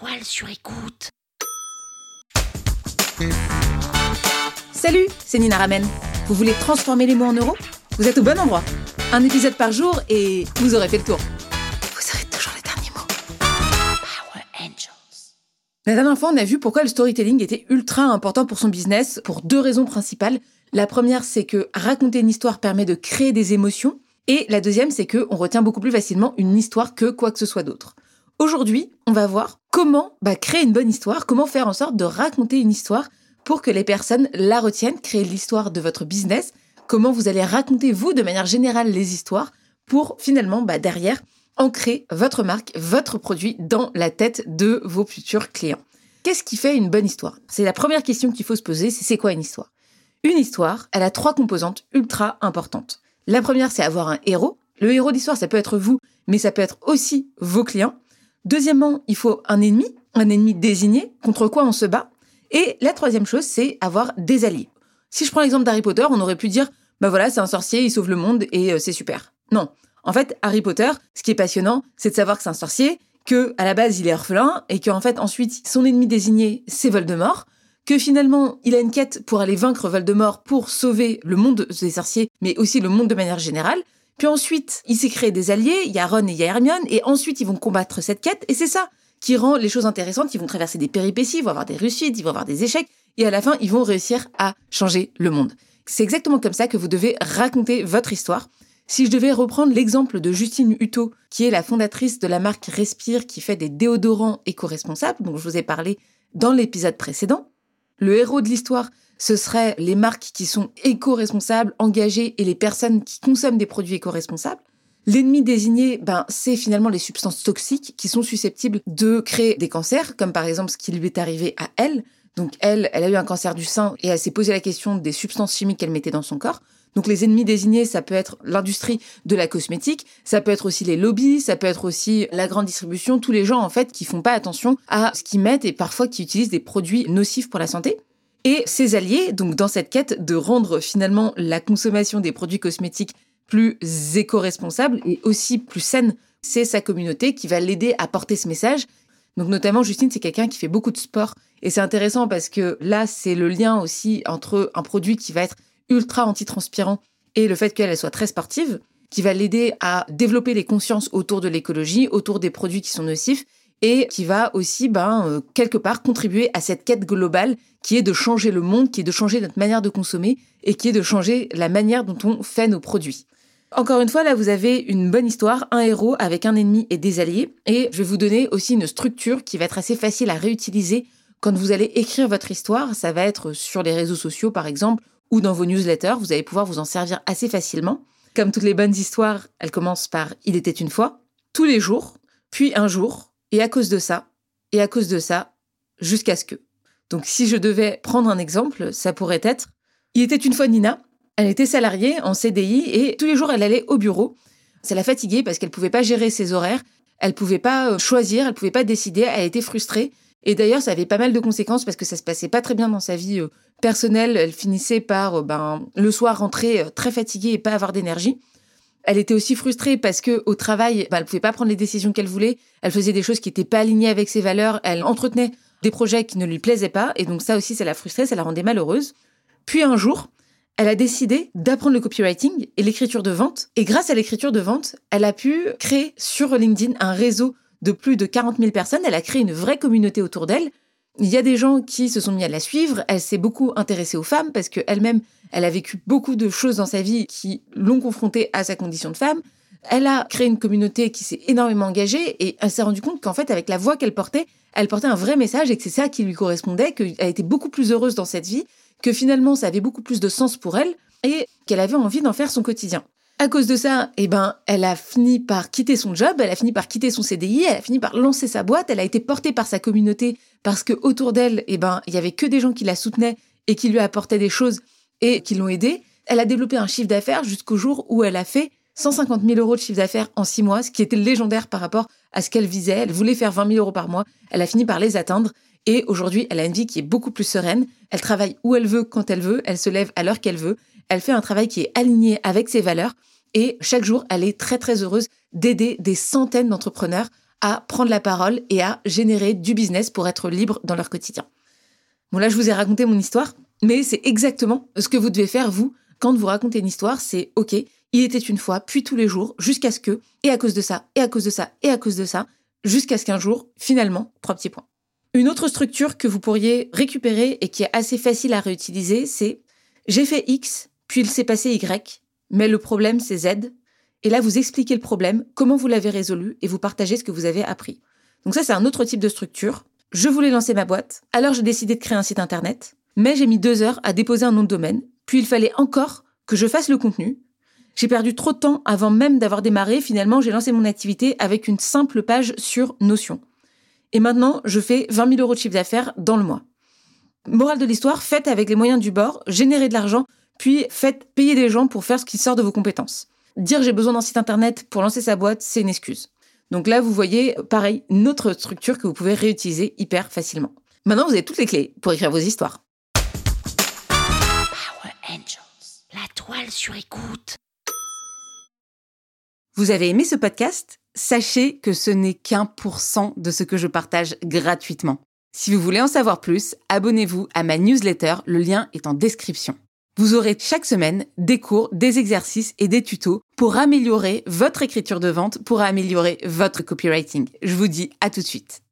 Toile sur Écoute. Salut, c'est Nina Ramen. Vous voulez transformer les mots en euros ? Vous êtes au bon endroit. Un épisode par jour et vous aurez fait le tour. Vous serez toujours les derniers mots. Power Angels. La dernière fois, on a vu pourquoi le storytelling était ultra important pour son business, pour deux raisons principales. La première, c'est que raconter une histoire permet de créer des émotions. Et la deuxième, c'est qu'on retient beaucoup plus facilement une histoire que quoi que ce soit d'autre. Aujourd'hui, on va voir comment créer une bonne histoire, comment faire en sorte de raconter une histoire pour que les personnes la retiennent, créer l'histoire de votre business, comment vous allez raconter, vous, de manière générale, les histoires pour finalement, derrière, ancrer votre marque, votre produit dans la tête de vos futurs clients. Qu'est-ce qui fait une bonne histoire ? C'est la première question qu'il faut se poser, c'est quoi une histoire ? Une histoire, elle a trois composantes ultra importantes. La première, c'est avoir un héros. Le héros d'histoire, ça peut être vous, mais ça peut être aussi vos clients. Deuxièmement, il faut un ennemi désigné, contre quoi on se bat. Et la troisième chose, c'est avoir des alliés. Si je prends l'exemple d'Harry Potter, on aurait pu dire « bah voilà, c'est un sorcier, il sauve le monde et c'est super ». Non. En fait, Harry Potter, ce qui est passionnant, c'est de savoir que c'est un sorcier, que à la base, il est orphelin et qu'en fait, ensuite, son ennemi désigné, c'est Voldemort. Que finalement, il a une quête pour aller vaincre Voldemort pour sauver le monde des sorciers, mais aussi le monde de manière générale. Puis ensuite, il s'est créé des alliés, il y a Ron et il y a Hermione, et ensuite, ils vont combattre cette quête, et c'est ça qui rend les choses intéressantes. Ils vont traverser des péripéties, ils vont avoir des réussites, ils vont avoir des échecs, et à la fin, ils vont réussir à changer le monde. C'est exactement comme ça que vous devez raconter votre histoire. Si je devais reprendre l'exemple de Justine Hutot, qui est la fondatrice de la marque Respire, qui fait des déodorants éco-responsables, dont je vous ai parlé dans l'épisode précédent. Le héros de l'histoire, ce serait les marques qui sont éco-responsables, engagées et les personnes qui consomment des produits éco-responsables. L'ennemi désigné, c'est finalement les substances toxiques qui sont susceptibles de créer des cancers, comme par exemple ce qui lui est arrivé à elle. Donc elle a eu un cancer du sein et elle s'est posé la question des substances chimiques qu'elle mettait dans son corps. Donc les ennemis désignés, ça peut être l'industrie de la cosmétique, ça peut être aussi les lobbies, ça peut être aussi la grande distribution, tous les gens en fait qui font pas attention à ce qu'ils mettent et parfois qui utilisent des produits nocifs pour la santé. Et ces alliés, donc dans cette quête de rendre finalement la consommation des produits cosmétiques plus éco-responsable et aussi plus saine, c'est sa communauté qui va l'aider à porter ce message. Donc notamment Justine, c'est quelqu'un qui fait beaucoup de sport et c'est intéressant parce que là c'est le lien aussi entre un produit qui va être ultra antitranspirant et le fait qu'elle soit très sportive, qui va l'aider à développer les consciences autour de l'écologie, autour des produits qui sont nocifs et qui va aussi, quelque part, contribuer à cette quête globale qui est de changer le monde, qui est de changer notre manière de consommer et qui est de changer la manière dont on fait nos produits. Encore une fois, là, vous avez une bonne histoire, un héros avec un ennemi et des alliés et je vais vous donner aussi une structure qui va être assez facile à réutiliser quand vous allez écrire votre histoire. Ça va être sur les réseaux sociaux, par exemple, ou dans vos newsletters, vous allez pouvoir vous en servir assez facilement. Comme toutes les bonnes histoires, elles commencent par « Il était une fois », tous les jours, puis un jour, et à cause de ça, jusqu'à ce que. Donc si je devais prendre un exemple, ça pourrait être « Il était une fois Nina, elle était salariée en CDI et tous les jours elle allait au bureau. Ça la fatiguait parce qu'elle pouvait pas gérer ses horaires, elle pouvait pas choisir, elle pouvait pas décider, elle était frustrée. » Et d'ailleurs, ça avait pas mal de conséquences parce que ça se passait pas très bien dans sa vie personnelle. Elle finissait par, le soir rentrer très fatiguée et pas avoir d'énergie. Elle était aussi frustrée parce que au travail, elle pouvait pas prendre les décisions qu'elle voulait. Elle faisait des choses qui étaient pas alignées avec ses valeurs. Elle entretenait des projets qui ne lui plaisaient pas. Et donc ça aussi, ça la frustrait, ça la rendait malheureuse. Puis un jour, elle a décidé d'apprendre le copywriting et l'écriture de vente. Et grâce à l'écriture de vente, elle a pu créer sur LinkedIn un réseau de plus de 40 000 personnes, elle a créé une vraie communauté autour d'elle. Il y a des gens qui se sont mis à la suivre. Elle s'est beaucoup intéressée aux femmes parce qu'elle-même, elle a vécu beaucoup de choses dans sa vie qui l'ont confrontée à sa condition de femme. Elle a créé une communauté qui s'est énormément engagée et elle s'est rendue compte qu'en fait, avec la voix qu'elle portait, elle portait un vrai message et que c'est ça qui lui correspondait, qu'elle était beaucoup plus heureuse dans cette vie, que finalement, ça avait beaucoup plus de sens pour elle et qu'elle avait envie d'en faire son quotidien. À cause de ça, elle a fini par quitter son job, elle a fini par quitter son CDI, elle a fini par lancer sa boîte, elle a été portée par sa communauté parce que autour d'elle, il y avait que des gens qui la soutenaient et qui lui apportaient des choses et qui l'ont aidée. Elle a développé un chiffre d'affaires jusqu'au jour où elle a fait 150 000 euros de chiffre d'affaires en 6 mois, ce qui était légendaire par rapport à ce qu'elle visait. Elle voulait faire 20 000 euros par mois. Elle a fini par les atteindre. Et aujourd'hui, elle a une vie qui est beaucoup plus sereine. Elle travaille où elle veut, quand elle veut. Elle se lève à l'heure qu'elle veut. Elle fait un travail qui est aligné avec ses valeurs. Et chaque jour, elle est très, très heureuse d'aider des centaines d'entrepreneurs à prendre la parole et à générer du business pour être libres dans leur quotidien. Bon, là, je vous ai raconté mon histoire, mais c'est exactement ce que vous devez faire, vous, quand vous racontez une histoire, c'est « Ok, il était une fois, puis tous les jours, jusqu'à ce que, et à cause de ça, et à cause de ça, et à cause de ça, jusqu'à ce qu'un jour, finalement, 3 petits points. » Une autre structure que vous pourriez récupérer et qui est assez facile à réutiliser, c'est « J'ai fait X, puis il s'est passé Y, mais le problème, c'est Z. » Et là, vous expliquez le problème, comment vous l'avez résolu et vous partagez ce que vous avez appris. Donc ça, c'est un autre type de structure. Je voulais lancer ma boîte, alors j'ai décidé de créer un site internet, mais j'ai mis 2 heures à déposer un nom de domaine, puis il fallait encore que je fasse le contenu. J'ai perdu trop de temps avant même d'avoir démarré, finalement j'ai lancé mon activité avec une simple page sur Notion. Et maintenant, je fais 20 000 euros de chiffre d'affaires dans le mois. Morale de l'histoire, faites avec les moyens du bord, générez de l'argent, puis faites payer des gens pour faire ce qui sort de vos compétences. Dire j'ai besoin d'un site internet pour lancer sa boîte, c'est une excuse. Donc là, vous voyez, pareil, une autre structure que vous pouvez réutiliser hyper facilement. Maintenant, vous avez toutes les clés pour écrire vos histoires. Power Angels, la toile sur écoute. Vous avez aimé ce podcast ? Sachez que ce n'est qu'1% de ce que je partage gratuitement. Si vous voulez en savoir plus, abonnez-vous à ma newsletter, le lien est en description. Vous aurez chaque semaine des cours, des exercices et des tutos pour améliorer votre écriture de vente, pour améliorer votre copywriting. Je vous dis à tout de suite.